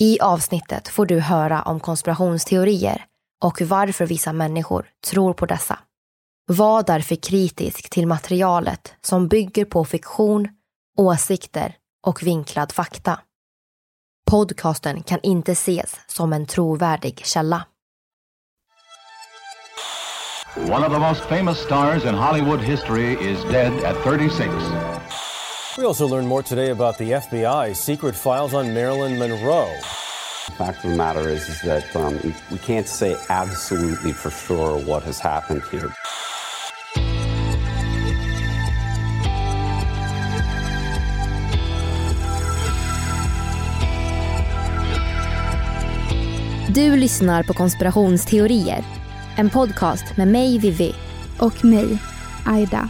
I avsnittet får du höra om konspirationsteorier och varför vissa människor tror på dessa. Var därför kritisk till materialet som bygger på fiktion, åsikter och vinklad fakta. Podcasten kan inte ses som en trovärdig källa. One of the most famous stars in Hollywood history is dead at 36. We also learned more today about the FBI's secret files on Marilyn Monroe. The fact of the matter is that we can't say absolutely for sure what has happened here. Du lyssnar på Konspirationsteorier, en podcast med mig Vivi och mig Aida.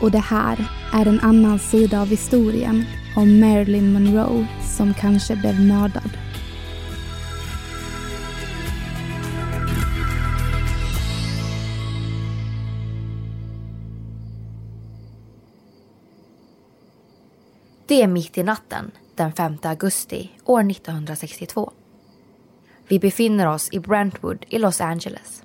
Och det här är en annan sida av historien om Marilyn Monroe som kanske blev mördad. Det är mitt i natten den 5 augusti år 1962. Vi befinner oss i Brentwood i Los Angeles.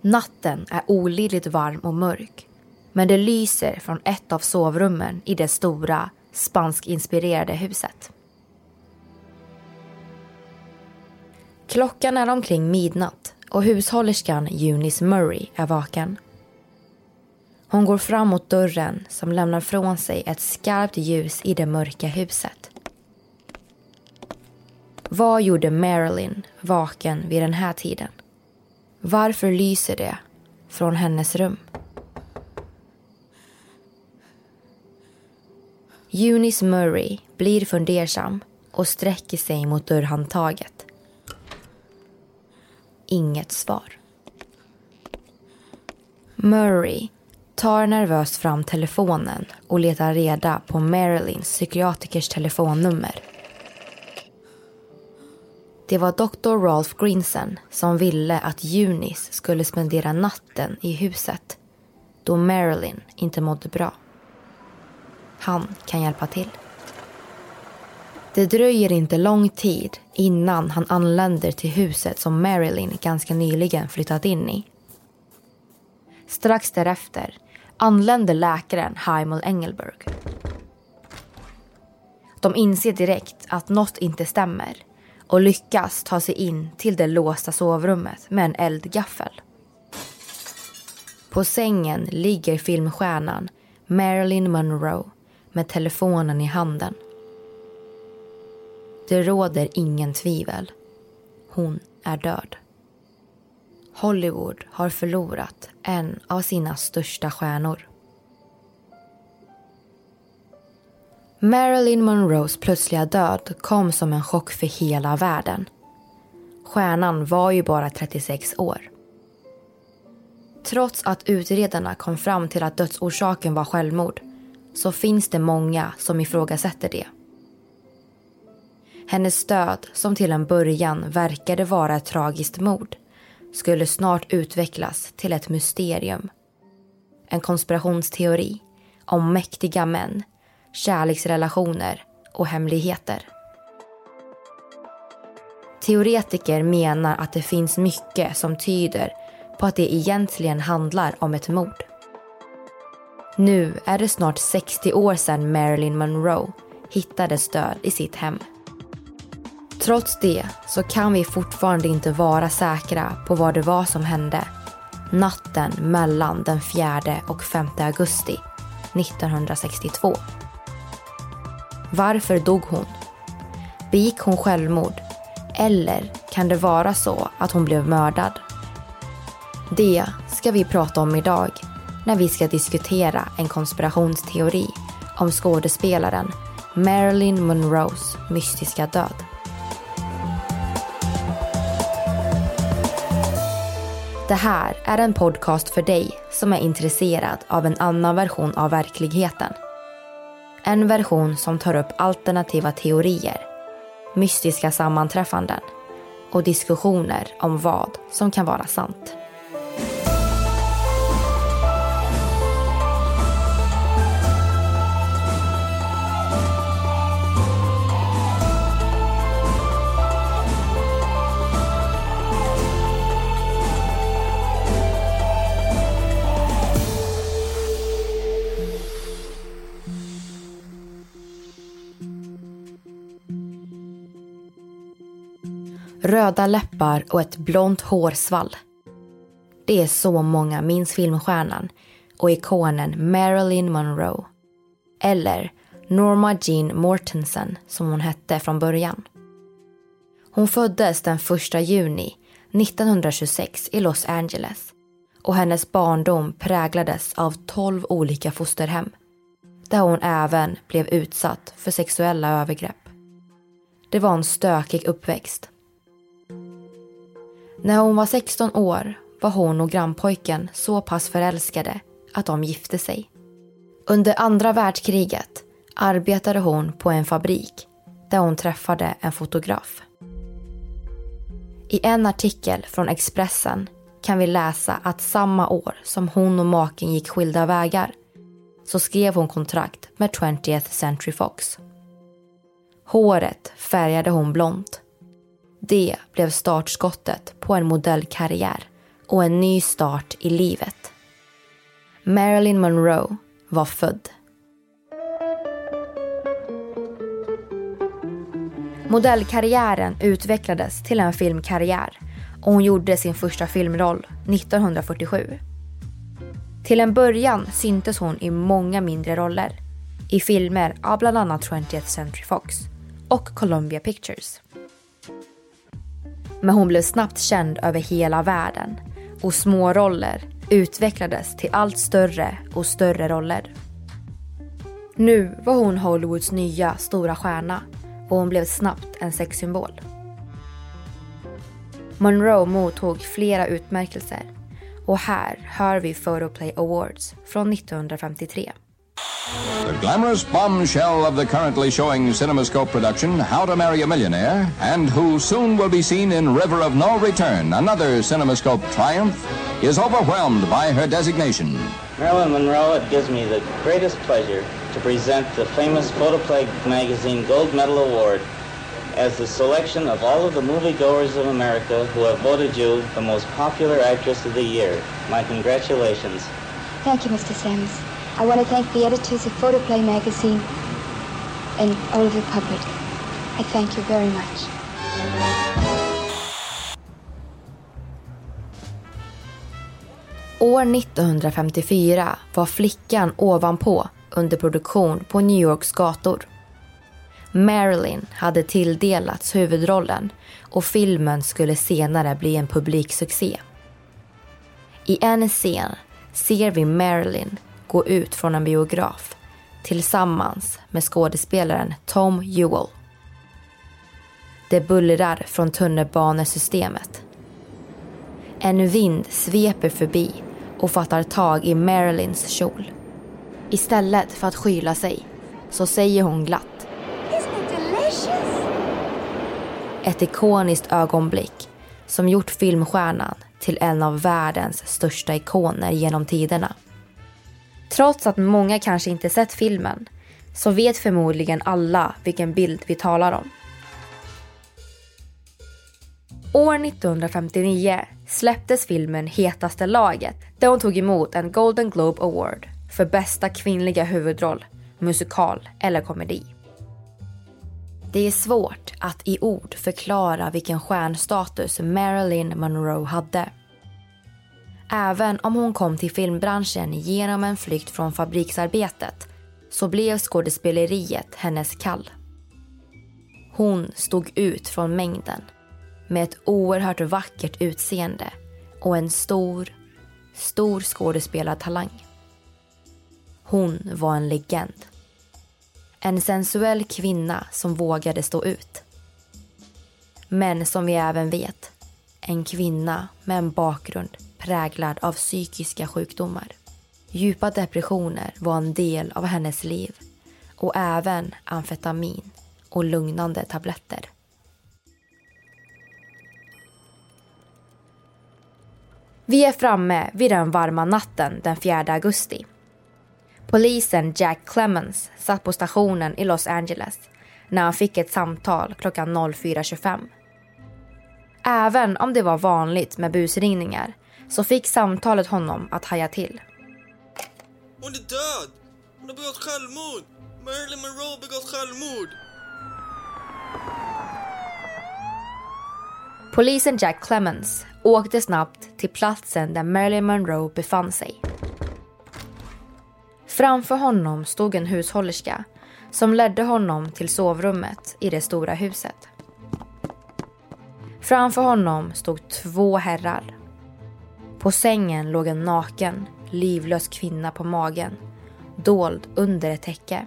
Natten är olidligt varm och mörk. Men det lyser från ett av sovrummen i det stora, spanskinspirerade huset. Klockan är omkring midnatt och hushållerskan Eunice Murray är vaken. Hon går fram mot dörren som lämnar från sig ett skarpt ljus i det mörka huset. Vad gjorde Marilyn vaken vid den här tiden? Varför lyser det från hennes rum? Eunice Murray blir fundersam och sträcker sig mot dörrhandtaget. Inget svar. Murray tar nervöst fram telefonen och letar reda på Marilyns psykiatrikers telefonnummer. Det var Dr. Ralph Greenson som ville att Eunice skulle spendera natten i huset då Marilyn inte mådde bra. Han kan hjälpa till. Det dröjer inte lång tid innan han anländer till huset som Marilyn ganska nyligen flyttat in i. Strax därefter anländer läkaren Hyman Engelberg. De inser direkt att något inte stämmer och lyckas ta sig in till det låsta sovrummet med en eldgaffel. På sängen ligger filmstjärnan Marilyn Monroe med telefonen i handen. Det råder ingen tvivel. Hon är död. Hollywood har förlorat en av sina största stjärnor. Marilyn Monroes plötsliga död kom som en chock för hela världen. Stjärnan var ju bara 36 år. Trots att utredarna kom fram till att dödsorsaken var självmord så finns det många som ifrågasätter det. Hennes död, som till en början verkade vara ett tragiskt mord, skulle snart utvecklas till ett mysterium. En konspirationsteori om mäktiga män, kärleksrelationer och hemligheter. Teoretiker menar att det finns mycket som tyder på att det egentligen handlar om ett mord. Nu är det snart 60 år sedan Marilyn Monroe hittades död i sitt hem. Trots det så kan vi fortfarande inte vara säkra på vad det var som hände natten mellan den 4 och 5 augusti 1962. Varför dog hon? Begick hon självmord? Eller kan det vara så att hon blev mördad? Det ska vi prata om idag när vi ska diskutera en konspirationsteori om skådespelaren Marilyn Monroes mystiska död. Det här är en podcast för dig som är intresserad av en annan version av verkligheten. En version som tar upp alternativa teorier, mystiska sammanträffanden och diskussioner om vad som kan vara sant. Röda läppar och ett blont hårsvall. Det är så många minns filmstjärnan och ikonen Marilyn Monroe. Eller Norma Jean Mortensen som hon hette från början. Hon föddes den 1 juni 1926 i Los Angeles. Och hennes barndom präglades av 12 olika fosterhem. Där hon även blev utsatt för sexuella övergrepp. Det var en stökig uppväxt. När hon var 16 år var hon och grannpojken så pass förälskade att de gifte sig. Under andra världskriget arbetade hon på en fabrik där hon träffade en fotograf. I en artikel från Expressen kan vi läsa att samma år som hon och maken gick skilda vägar så skrev hon kontrakt med 20th Century Fox. Håret färgade hon blont. Det blev startskottet på en modellkarriär och en ny start i livet. Marilyn Monroe var född. Modellkarriären utvecklades till en filmkarriär och hon gjorde sin första filmroll 1947. Till en början syntes hon i många mindre roller i filmer av bland annat 20th Century Fox och Columbia Pictures. Men hon blev snabbt känd över hela världen och små roller utvecklades till allt större och större roller. Nu var hon Hollywoods nya stora stjärna och hon blev snabbt en sexsymbol. Monroe mottog flera utmärkelser och här hör vi Photoplay Awards från 1953. The glamorous bombshell of the currently showing CinemaScope production, How to Marry a Millionaire, and who soon will be seen in River of No Return, another CinemaScope triumph, is overwhelmed by her designation. Marilyn Monroe, it gives me the greatest pleasure to present the famous Photoplay magazine Gold Medal Award as the selection of all of the moviegoers of America who have voted you the most popular actress of the year. My congratulations. Thank you, Mr. Sims. I want to thank the editors of Photoplay magazine and Oliver Hubbard. I thank you very much. År 1954 var flickan ovanpå under produktion på New Yorks gator. Marilyn hade tilldelats huvudrollen och filmen skulle senare bli en publiksuccé. I en scen ser vi Marilyn gå ut från en biograf tillsammans med skådespelaren Tom Ewell. Det bullrar från tunnelbanesystemet. En vind sveper förbi och fattar tag i Marilyns kjol. Istället för att skyla sig så säger hon glatt: "Isn't it delicious?" Ett ikoniskt ögonblick som gjort filmstjärnan till en av världens största ikoner genom tiderna. Trots att många kanske inte sett filmen så vet förmodligen alla vilken bild vi talar om. År 1959 släpptes filmen Hetaste laget, där hon tog emot en Golden Globe Award för bästa kvinnliga huvudroll, musikal eller komedi. Det är svårt att i ord förklara vilken stjärnstatus Marilyn Monroe hade. Även om hon kom till filmbranschen genom en flykt från fabriksarbetet så blev skådespeleriet hennes kall. Hon stod ut från mängden med ett oerhört vackert utseende och en stor skådespelartalang. Hon var en legend. En sensuell kvinna som vågade stå ut. Men som vi även vet, en kvinna med en bakgrund präglad av psykiska sjukdomar. Djupa depressioner var en del av hennes liv och även amfetamin och lugnande tabletter. Vi är framme vid den varma natten den 4 augusti. Polisen Jack Clemens satt på stationen i Los Angeles när han fick ett samtal klockan 04:25. Även om det var vanligt med busringningar så fick samtalet honom att haja till. Hon är död! Hon har begått självmord! Marilyn Monroe har begått självmord! Polisen Jack Clemens åkte snabbt till platsen där Marilyn Monroe befann sig. Framför honom stod en hushållerska som ledde honom till sovrummet i det stora huset. Framför honom stod två herrar. På sängen låg en naken, livlös kvinna på magen, dold under ett täcke.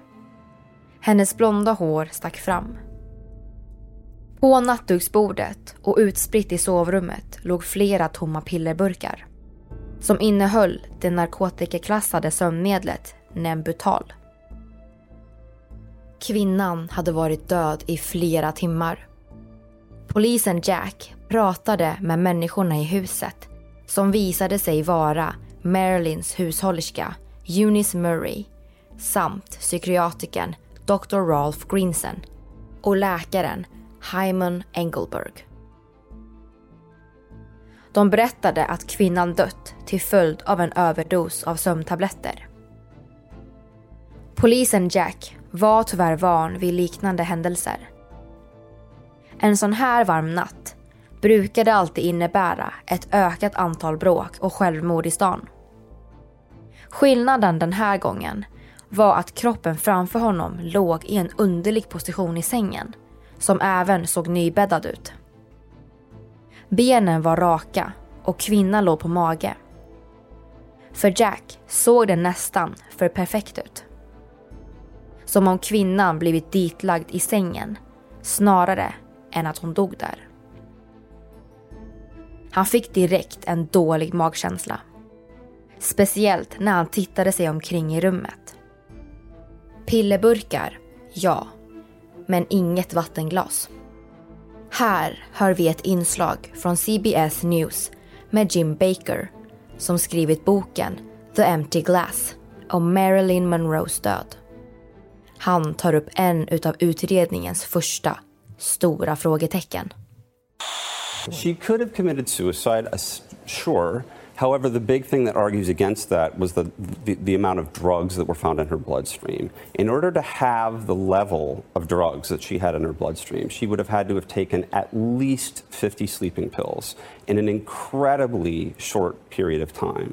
Hennes blonda hår stack fram. På nattduksbordet och utspritt i sovrummet låg flera tomma pillerburkar som innehöll det narkotikaklassade sömnmedlet Nembutal. Kvinnan hade varit död i flera timmar. Polisen Jack pratade med människorna i huset som visade sig vara Marilyns hushållerska Eunice Murray samt psykiatrikern Dr. Ralph Greenson och läkaren Hyman Engelberg. De berättade att kvinnan dött till följd av en överdos av sömntabletter. Polisen Jack var tyvärr van vid liknande händelser. En sån här varm natt brukade alltid innebära ett ökat antal bråk och självmord i stan. Skillnaden den här gången var att kroppen framför honom låg i en underlig position i sängen, som även såg nybäddad ut. Benen var raka och kvinnan låg på mage. För Jack såg det nästan för perfekt ut. Som om kvinnan blivit ditlagd i sängen snarare än att hon dog där. Han fick direkt en dålig magkänsla. Speciellt när han tittade sig omkring i rummet. Pillerburkar, ja, men inget vattenglas. Här hör vi ett inslag från CBS News med Jim Baker som skrivit boken The Empty Glass om Marilyn Monroes död. Han tar upp en utav utredningens första stora frågetecken. She could have committed suicide, sure. However, the big thing that argues against that was the amount of drugs that were found in her bloodstream. In order to have the level of drugs that she had in her bloodstream, she would have had to have taken at least 50 sleeping pills in an incredibly short period of time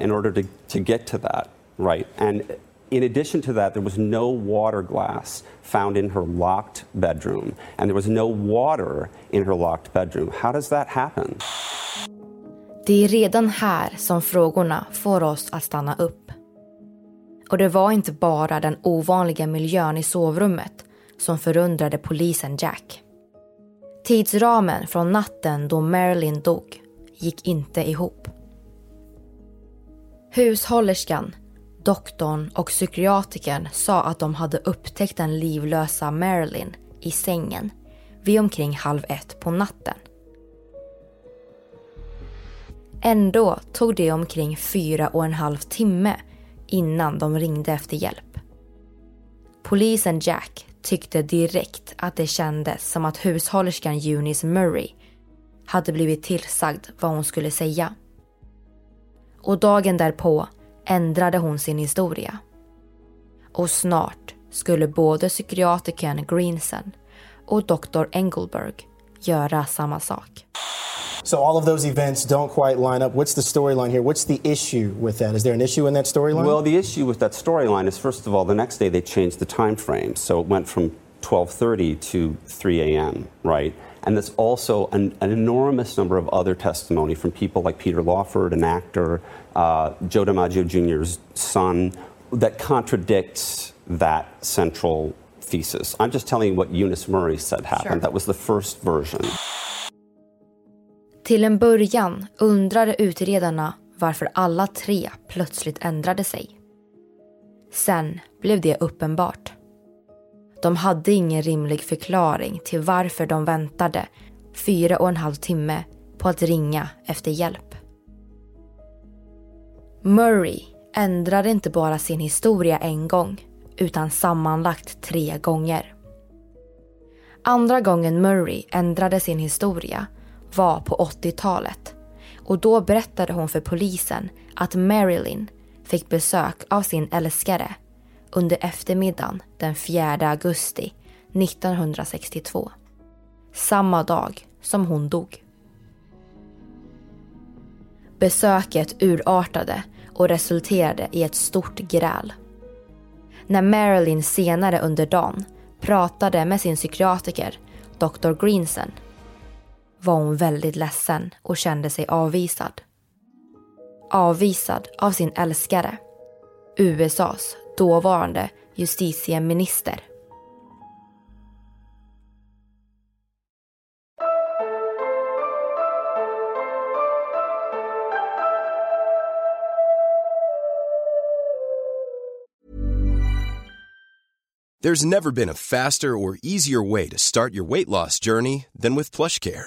in order to get to that, right? And in addition to that, there was no water glass found in her locked bedroom, and there was no water in her locked bedroom. How does that happen? Det är redan här som frågorna får oss att stanna upp. Och det var inte bara den ovanliga miljön i sovrummet som förundrade polisen Jack. Tidsramen från natten då Marilyn dog gick inte ihop. Hushållerskan, doktorn och psykiatrikern sa att de hade upptäckt den livlösa Marilyn i sängen vid omkring 01:30 på natten. Ändå tog det omkring 4,5 timmar innan de ringde efter hjälp. Polisen Jack tyckte direkt att det kändes som att hushållerskan Eunice Murray hade blivit tillsagd vad hon skulle säga. Och dagen därpå ändrade hon sin historia. Och snart skulle både psykiatrikern Greenson och doktor Engelberg göra samma sak. So all of those events don't quite line up. What's the storyline here? What's the issue with that? Is there an issue in that storyline? Well, the issue with that storyline is, first of all, the next day they changed the time frame. So it went from 12:30 to 3 a.m., right? And there's also an enormous number of other testimony from people like Peter Lawford, an actor, Joe DiMaggio Jr.'s son, that contradicts that central thesis. I'm just telling you what Eunice Murray said happened. Sure. That was the first version. Till en början undrade utredarna varför alla tre plötsligt ändrade sig. Sen blev det uppenbart. De hade ingen rimlig förklaring till varför de väntade 4,5 timmar på att ringa efter hjälp. Murray ändrade inte bara sin historia en gång, utan sammanlagt 3 gånger. Andra gången Murray ändrade sin historia var på 80-talet, och då berättade hon för polisen att Marilyn fick besök av sin älskare under eftermiddagen den 4 augusti 1962, samma dag som hon dog. Besöket urartade och resulterade i ett stort gräl. När Marilyn senare under dagen pratade med sin psykiatriker, Dr. Greenson, var hon väldigt ledsen och kände sig avvisad. Avvisad av sin älskare, USAs dåvarande justitieminister. There's never been a faster or easier way to start your weight loss journey than with PlushCare.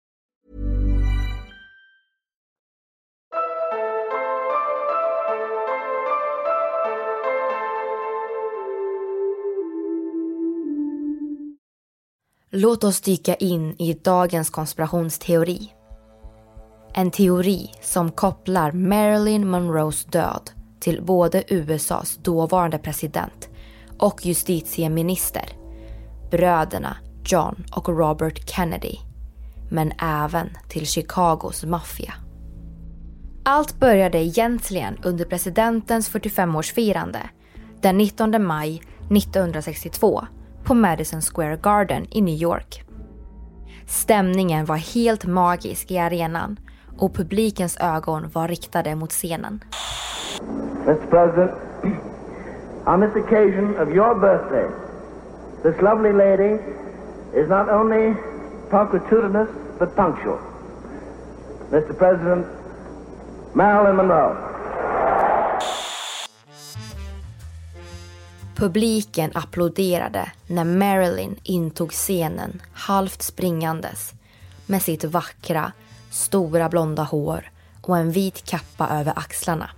Låt oss dyka in i dagens konspirationsteori. En teori som kopplar Marilyn Monroes död till både USAs dåvarande president och justitieminister, bröderna John och Robert Kennedy, men även till Chicagos maffia. Allt började egentligen under presidentens 45-årsfirande den 19 maj 1962 på Madison Square Garden i New York. Stämningen var helt magisk i arenan och publikens ögon var riktade mot scenen. Mr. President, on this occasion of your birthday, This lovely lady is not only punctilious, but punctual. Mr. President, Marilyn Monroe. Publiken applåderade när Marilyn intog scenen halvt springandes med sitt vackra, stora blonda hår och en vit kappa över axlarna.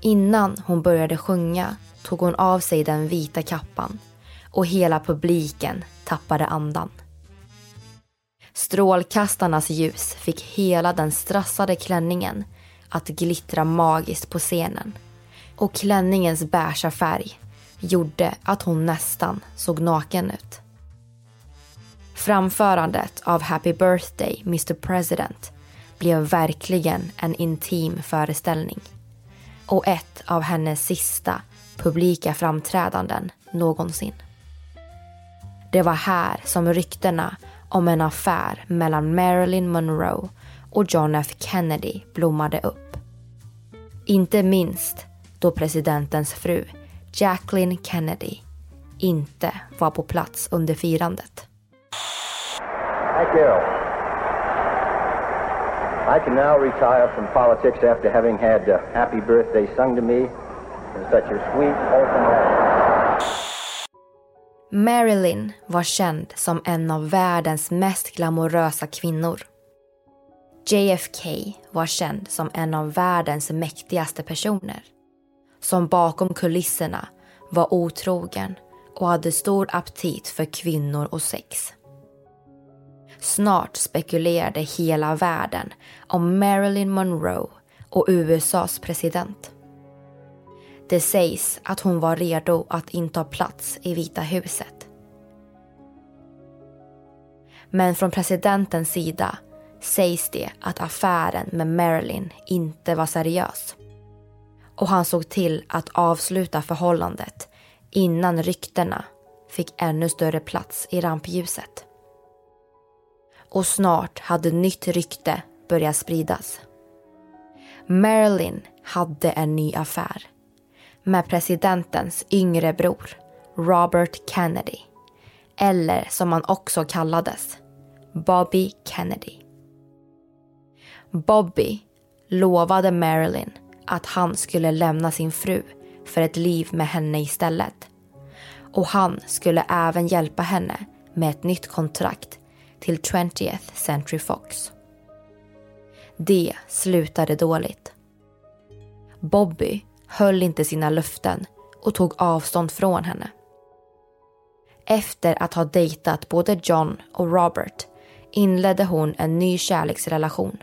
Innan hon började sjunga tog hon av sig den vita kappan och hela publiken tappade andan. Strålkastarnas ljus fick hela den strassade klänningen att glittra magiskt på scenen, och klänningens beiga färg gjorde att hon nästan såg naken ut. Framförandet av Happy Birthday, Mr. President blev verkligen en intim föreställning och ett av hennes sista publika framträdanden någonsin. Det var här som ryktena om en affär mellan Marilyn Monroe och John F. Kennedy blommade upp. Inte minst då presidentens fru, Jacqueline Kennedy, inte var på plats under firandet. Thank you. I can now retire from politics after having had Happy Birthday sung to me in such a sweet, open way. Marilyn var känd som en av världens mest glamorösa kvinnor. JFK var känd som en av världens mäktigaste personer, som bakom kulisserna var otrogen och hade stor aptit för kvinnor och sex. Snart spekulerade hela världen om Marilyn Monroe och USAs president. Det sägs att hon var redo att inta plats i Vita huset. Men från presidentens sida sägs det att affären med Marilyn inte var seriös. Och han såg till att avsluta förhållandet innan ryktena fick ännu större plats i rampljuset. Och snart hade nytt rykte börjat spridas. Marilyn hade en ny affär med presidentens yngre bror, Robert Kennedy, eller som han också kallades, Bobby Kennedy. Bobby lovade Marilyn att han skulle lämna sin fru för ett liv med henne istället, och han skulle även hjälpa henne med ett nytt kontrakt till 20th Century Fox. Det slutade dåligt. Bobby höll inte sina löften och tog avstånd från henne. Efter att ha dejtat både John och Robert inledde hon en ny kärleksrelation.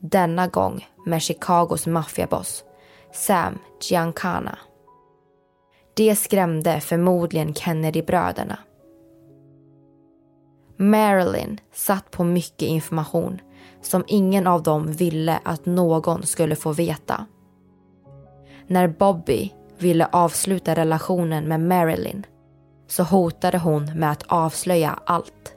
Denna gång med Chicagos maffiaboss Sam Giancana. Det skrämde förmodligen Kennedy-bröderna. Marilyn satt på mycket information som ingen av dem ville att någon skulle få veta. När Bobby ville avsluta relationen med Marilyn så hotade hon med att avslöja allt.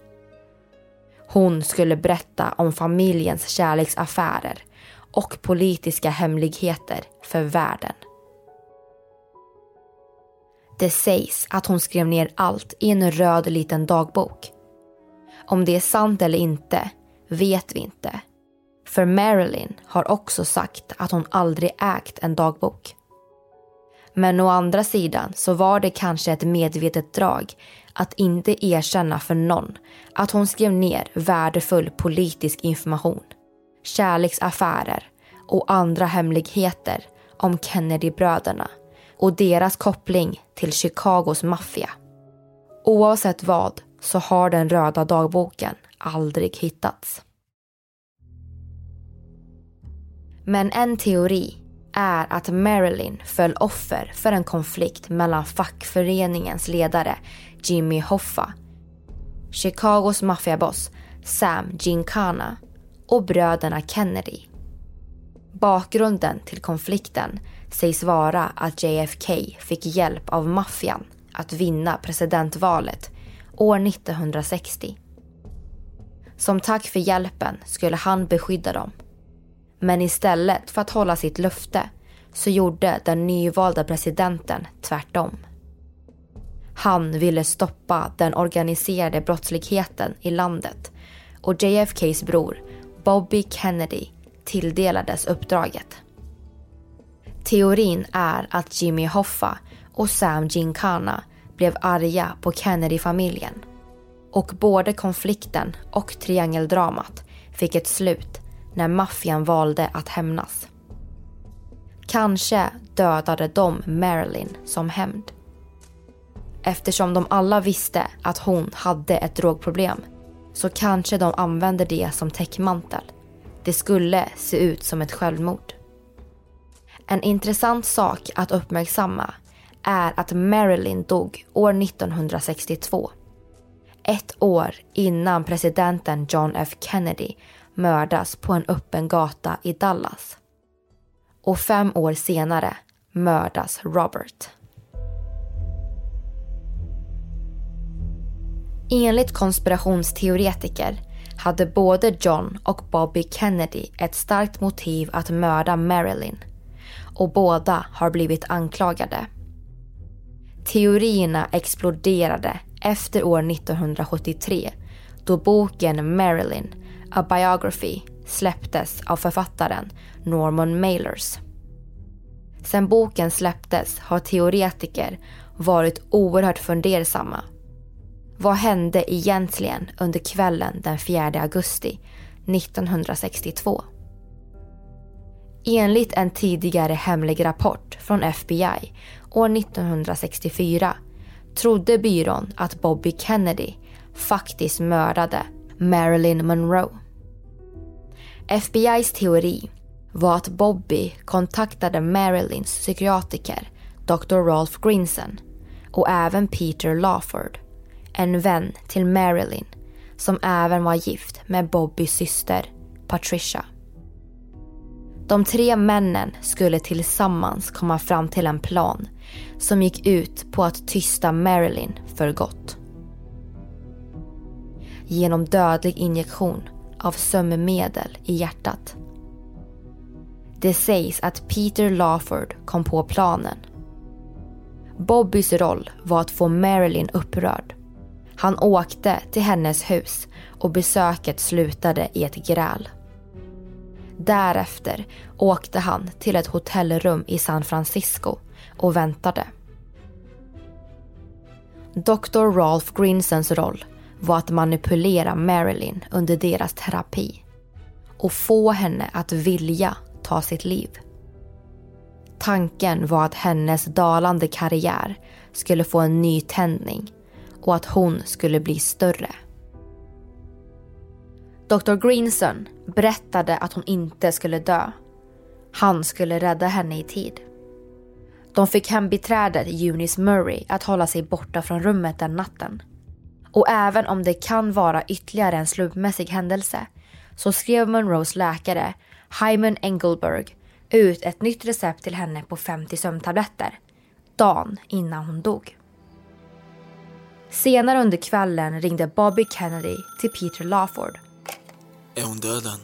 Hon skulle berätta om familjens kärleksaffärer och politiska hemligheter för världen. Det sägs att hon skrev ner allt i en röd liten dagbok. Om det är sant eller inte vet vi inte. För Marilyn har också sagt att hon aldrig ägt en dagbok. Men å andra sidan så var det kanske ett medvetet drag att inte erkänna för någon att hon skrev ner värdefull politisk information, kärleksaffärer och andra hemligheter om Kennedy-bröderna och deras koppling till Chicagos maffia. Oavsett vad så har den röda dagboken aldrig hittats. Men en teori är att Marilyn föll offer för en konflikt mellan fackföreningens ledare Jimmy Hoffa, Chicagos maffiaboss Sam Giancana och bröderna Kennedy. Bakgrunden till konflikten sägs vara att JFK fick hjälp av maffian att vinna presidentvalet år 1960. Som tack för hjälpen skulle han beskydda dem. Men istället för att hålla sitt löfte så gjorde den nyvalda presidenten tvärtom. Han ville stoppa den organiserade brottsligheten i landet och JFKs bror Bobby Kennedy tilldelades uppdraget. Teorin är att Jimmy Hoffa och Sam Giancana blev arga på Kennedy-familjen. Och både konflikten och triangeldramat fick ett slut när maffian valde att hämnas. Kanske dödade de Marilyn som hämnd. Eftersom de alla visste att hon hade ett drogproblem så kanske de använde det som täckmantel. Det skulle se ut som ett självmord. En intressant sak att uppmärksamma är att Marilyn dog år 1962. Ett år innan presidenten John F. Kennedy mördas på en öppen gata i Dallas. Och 5 år senare mördas Robert. Enligt konspirationsteoretiker hade både John och Bobby Kennedy ett starkt motiv att mörda Marilyn. Och båda har blivit anklagade. Teorierna exploderade efter år 1973 då boken Marilyn, A Biography släpptes av författaren Norman Mailer's. Sen boken släpptes har teoretiker varit oerhört fundersamma. Vad hände egentligen under kvällen den 4 augusti 1962? Enligt en tidigare hemlig rapport från FBI år 1964 trodde byrån att Bobby Kennedy faktiskt mördade Marilyn Monroe. FBI:s teori var att Bobby kontaktade Marilyns psykiatriker Dr. Ralph Greenson och även Peter Lawford, en vän till Marilyn som även var gift med Bobbys syster Patricia. De 3 männen skulle tillsammans komma fram till en plan som gick ut på att tysta Marilyn för gott. Genom dödlig injektion av sömnmedel i hjärtat. Det sägs att Peter Lawford kom på planen. Bobbys roll var att få Marilyn upprörd. Han åkte till hennes hus och besöket slutade i ett gräl. Därefter åkte han till ett hotellrum i San Francisco och väntade. Dr. Ralph Greensons roll var att manipulera Marilyn under deras terapi och få henne att vilja ta sitt liv. Tanken var att hennes dalande karriär skulle få en ny tändning och att hon skulle bli större. Dr. Greenson berättade att hon inte skulle dö. Han skulle rädda henne i tid. De fick hembiträdet Eunice Murray att hålla sig borta från rummet den natten. Och även om det kan vara ytterligare en slumpmässig händelse så skrev Monroes läkare Hyman Engelberg ut ett nytt recept till henne på 50 sömntabletter dagen innan hon dog. Senare under kvällen ringde Bobby Kennedy till Peter Lawford. Är hon döden?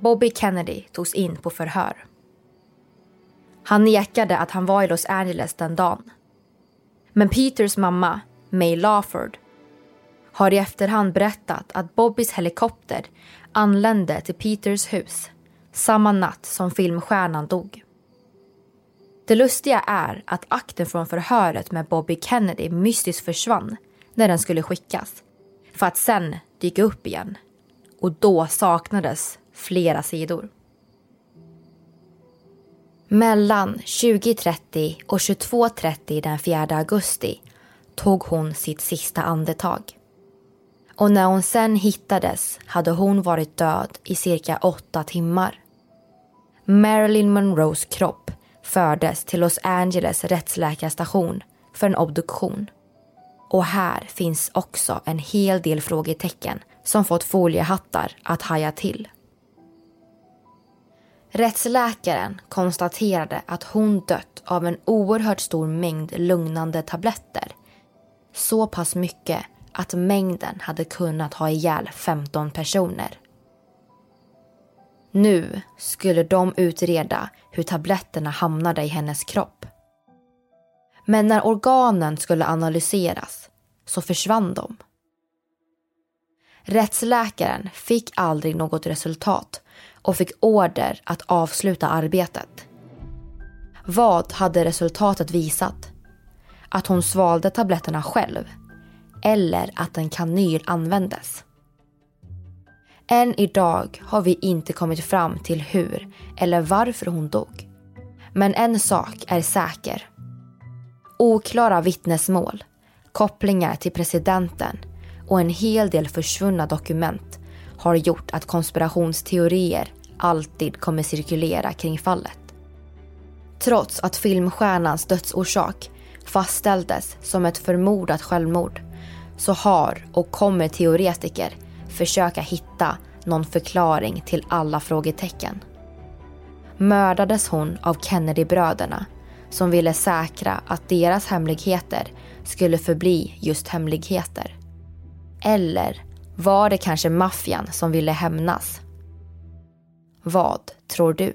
Bobby Kennedy togs in på förhör. Han nekade att han var i Los Angeles den dagen. Men Peters mamma, May Lawford, har i efterhand berättat att Bobbys helikopter anlände till Peters hus samma natt som filmstjärnan dog. Det lustiga är att akten från förhöret med Bobby Kennedy mystiskt försvann när den skulle skickas för att sen dyka upp igen. Och då saknades flera sidor. Mellan 20:30 och 22:30 den 4 augusti tog hon sitt sista andetag. Och när hon sen hittades hade hon varit död i cirka 8 timmar. Marilyn Monroes kropp fördes till Los Angeles rättsläkarstation för en obduktion. Och här finns också en hel del frågetecken som fått foliehattar att haja till. Rättsläkaren konstaterade att hon dött av en oerhört stor mängd lugnande tabletter. Så pass mycket att mängden hade kunnat ha ihjäl 15 personer. Nu skulle de utreda hur tabletterna hamnade i hennes kropp. Men när organen skulle analyseras så försvann de. Rättsläkaren fick aldrig något resultat och fick order att avsluta arbetet. Vad hade resultatet visat? Att hon svalde tabletterna själv eller att en kanyl användes. Än idag har vi inte kommit fram till hur eller varför hon dog. Men en sak är säker. Oklara vittnesmål, kopplingar till presidenten och en hel del försvunna dokument har gjort att konspirationsteorier alltid kommer cirkulera kring fallet. Trots att filmstjärnans dödsorsak fastställdes som ett förmodat självmord så har och kommer teoretiker försöka hitta någon förklaring till alla frågetecken. Mördades hon av Kennedy-bröderna som ville säkra att deras hemligheter skulle förbli just hemligheter? Eller var det kanske maffian som ville hämnas? Vad tror du?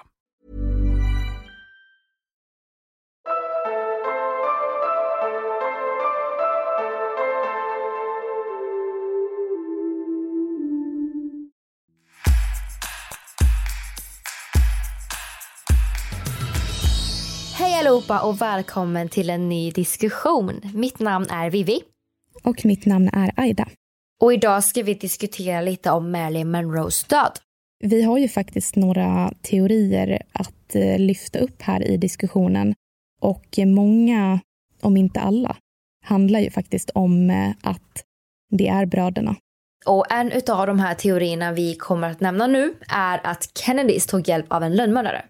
Hej allihopa och välkommen till en ny diskussion. Mitt namn är Vivi. Och mitt namn är Aida. Och idag ska vi diskutera lite om Marilyn Monroes död. Vi har ju faktiskt några teorier att lyfta upp här i diskussionen. Och många, om inte alla, handlar ju faktiskt om att det är bröderna. Och en utav de här teorierna vi kommer att nämna nu är att Kennedys tog hjälp av en lönnmördare.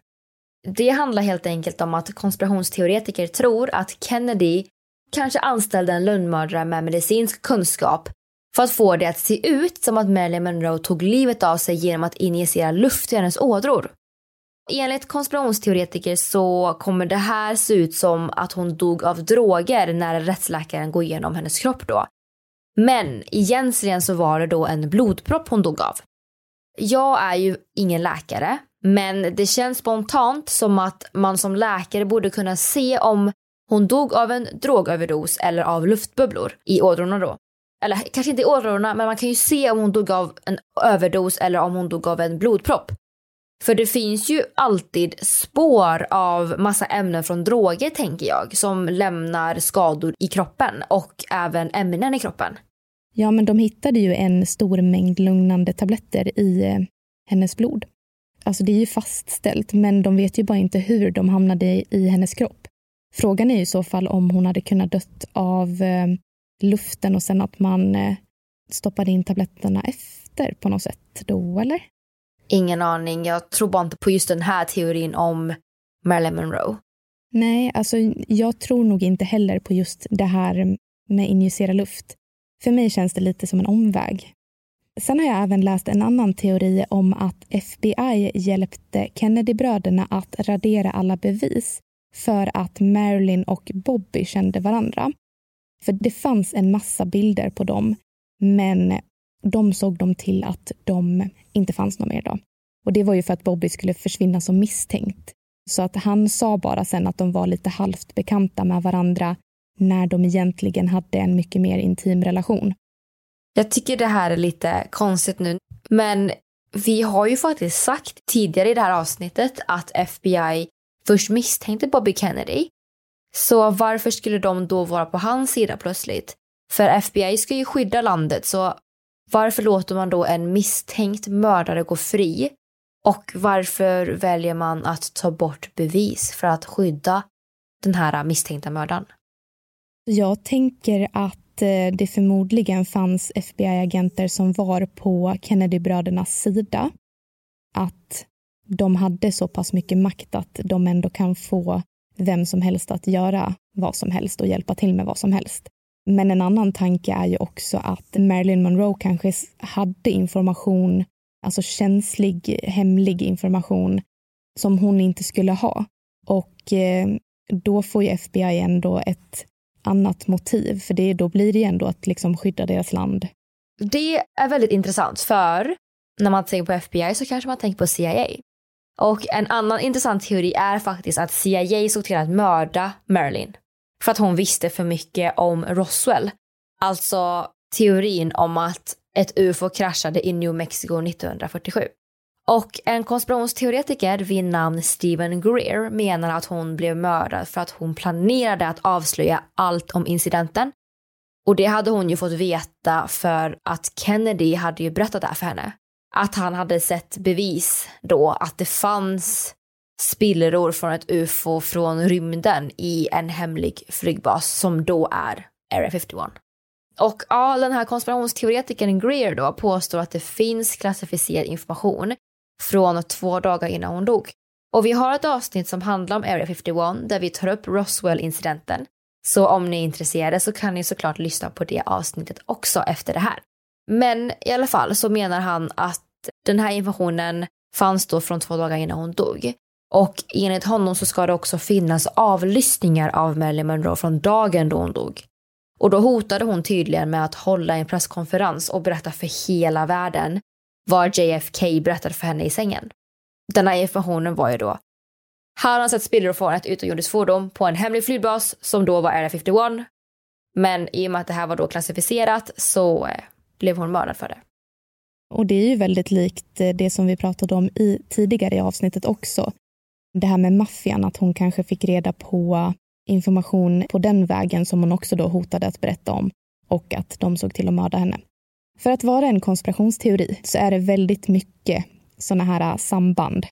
Det handlar helt enkelt om att konspirationsteoretiker tror att Kennedy kanske anställde en lönnmördare med medicinsk kunskap för att få det att se ut som att Marilyn Monroe tog livet av sig genom att injicera luft i hennes ådror. Enligt konspirationsteoretiker så kommer det här se ut som att hon dog av droger när rättsläkaren går igenom hennes kropp då. Men egentligen så var det då en blodpropp hon dog av. Jag är ju ingen läkare, men det känns spontant som att man som läkare borde kunna se om hon dog av en drogöverdos eller av luftbubblor i ådrorna då. Eller kanske inte i ådrorna, men man kan ju se om hon dog av en överdos eller om hon dog av en blodpropp. För det finns ju alltid spår av massa ämnen från droger, tänker jag, som lämnar skador i kroppen och även ämnen i kroppen. Ja, men de hittade ju en stor mängd lugnande tabletter i hennes blod. Alltså det är ju fastställt, men de vet ju bara inte hur de hamnade i hennes kropp. Frågan är ju i så fall om hon hade kunnat dött av luften och sen att man stoppade in tabletterna efter på något sätt då, eller? Ingen aning, jag tror bara inte på just den här teorin om Marilyn Monroe. Nej, alltså jag tror nog inte heller på just det här med injicera luft. För mig känns det lite som en omväg. Sen har jag även läst en annan teori om att FBI hjälpte Kennedy-bröderna att radera alla bevis för att Marilyn och Bobby kände varandra. För det fanns en massa bilder på dem, men de såg dem till att de inte fanns någon mer då. Och det var ju för att Bobby skulle försvinna som misstänkt. Så att han sa bara sen att de var lite halvt bekanta med varandra när de egentligen hade en mycket mer intim relation. Jag tycker det här är lite konstigt nu. Men vi har ju faktiskt sagt tidigare i det här avsnittet att FBI först misstänkte Bobby Kennedy. Så varför skulle de då vara på hans sida plötsligt? För FBI ska ju skydda landet, så varför låter man då en misstänkt mördare gå fri? Och varför väljer man att ta bort bevis för att skydda den här misstänkta mördaren? Jag tänker att det förmodligen fanns FBI-agenter som var på Kennedy-brödernas sida. Att de hade så pass mycket makt att de ändå kan få vem som helst att göra vad som helst och hjälpa till med vad som helst. Men en annan tanke är ju också att Marilyn Monroe kanske hade information, alltså känslig, hemlig information som hon inte skulle ha. Och då får ju FBI ändå ett annat motiv, för det, då blir det ändå att liksom skydda deras land. Det är väldigt intressant, för när man tänker på FBI så kanske man tänker på CIA. Och en annan intressant teori är faktiskt att CIA såg till att mörda Marilyn för att hon visste för mycket om Roswell. Alltså teorin om att ett UFO kraschade i New Mexico 1947. Och en konspirationsteoretiker vid namn Stephen Greer menar att hon blev mördad för att hon planerade att avslöja allt om incidenten. Och det hade hon ju fått veta för att Kennedy hade ju berättat det här för henne. Att han hade sett bevis då att det fanns spillror från ett UFO från rymden i en hemlig flygbas som då är Area 51. Och ja, den här konspirationsteoretikern Greer då påstår att det finns klassificerad information från 2 dagar innan hon dog. Och vi har ett avsnitt som handlar om Area 51 där vi tar upp Roswell-incidenten. Så om ni är intresserade så kan ni såklart lyssna på det avsnittet också efter det här. Men i alla fall så menar han att den här informationen fanns då från 2 dagar innan hon dog. Och enligt honom så ska det också finnas avlyssningar av Marilyn Monroe från dagen då hon dog. Och då hotade hon tydligen med att hålla en presskonferens och berätta för hela världen vad JFK berättade för henne i sängen. Den här informationen var ju då: här har han sett spillror från ett utomjordiskt fordon på en hemlig flygbas som då var Area 51. Men i och med att det här var då klassificerat så blev hon mördad för det. Och det är ju väldigt likt det som vi pratade om tidigare i avsnittet också. Det här med maffian, att hon kanske fick reda på information på den vägen som hon också då hotade att berätta om, och att de såg till att mörda henne. För att vara en konspirationsteori så är det väldigt mycket sådana här samband.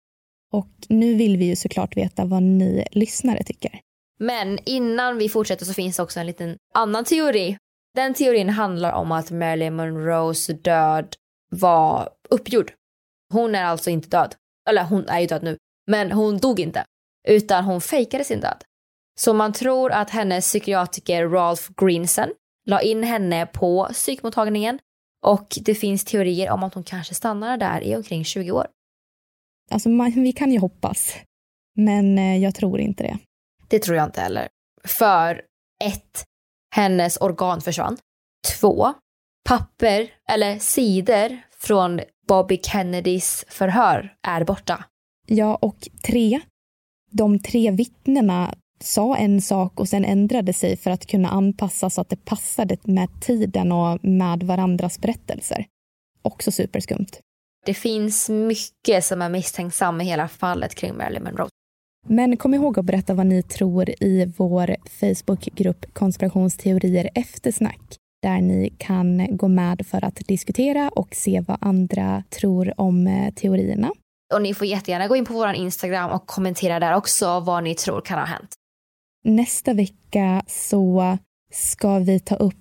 Och nu vill vi ju såklart veta vad ni lyssnare tycker. Men innan vi fortsätter så finns det också en liten annan teori. Den teorin handlar om att Marilyn Monroes död var uppgjord. Hon är alltså inte död. Eller hon är ju död nu. Men hon dog inte. Utan hon fejkade sin död. Så man tror att hennes psykiatriker Ralph Greenson la in henne på psykmottagningen. Och det finns teorier om att hon kanske stannar där i omkring 20 år. Alltså vi kan ju hoppas. Men jag tror inte det. Det tror jag inte heller. För 1. Hennes organ försvann. 2. Papper eller sidor från Bobby Kennedys förhör är borta. Ja, och 3. De 3 vittnena sa en sak och sen ändrade sig för att kunna anpassa så att det passade med tiden och med varandras berättelser. Också superskumt. Det finns mycket som är misstänksam i hela fallet kring Marilyn Monroe. Men kom ihåg att berätta vad ni tror i vår Facebookgrupp Konspirationsteorier eftersnack. Där ni kan gå med för att diskutera och se vad andra tror om teorierna. Och ni får jättegärna gå in på vår Instagram och kommentera där också vad ni tror kan ha hänt. Nästa vecka så ska vi ta upp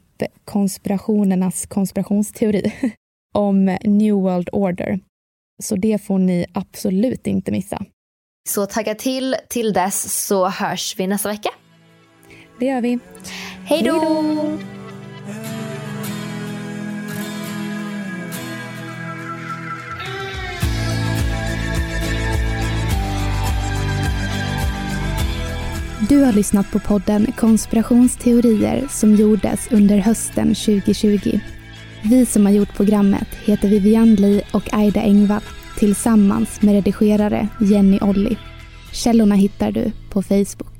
konspirationernas konspirationsteori om New World Order. Så det får ni absolut inte missa. Så tagga till dess så hörs vi nästa vecka. Det gör vi. Hej då! Du har lyssnat på podden Konspirationsteorier som gjordes under hösten 2020. Vi som har gjort programmet heter Vivian Lee och Aida Engvall tillsammans med redigerare Jenny Olli. Källorna hittar du på Facebook.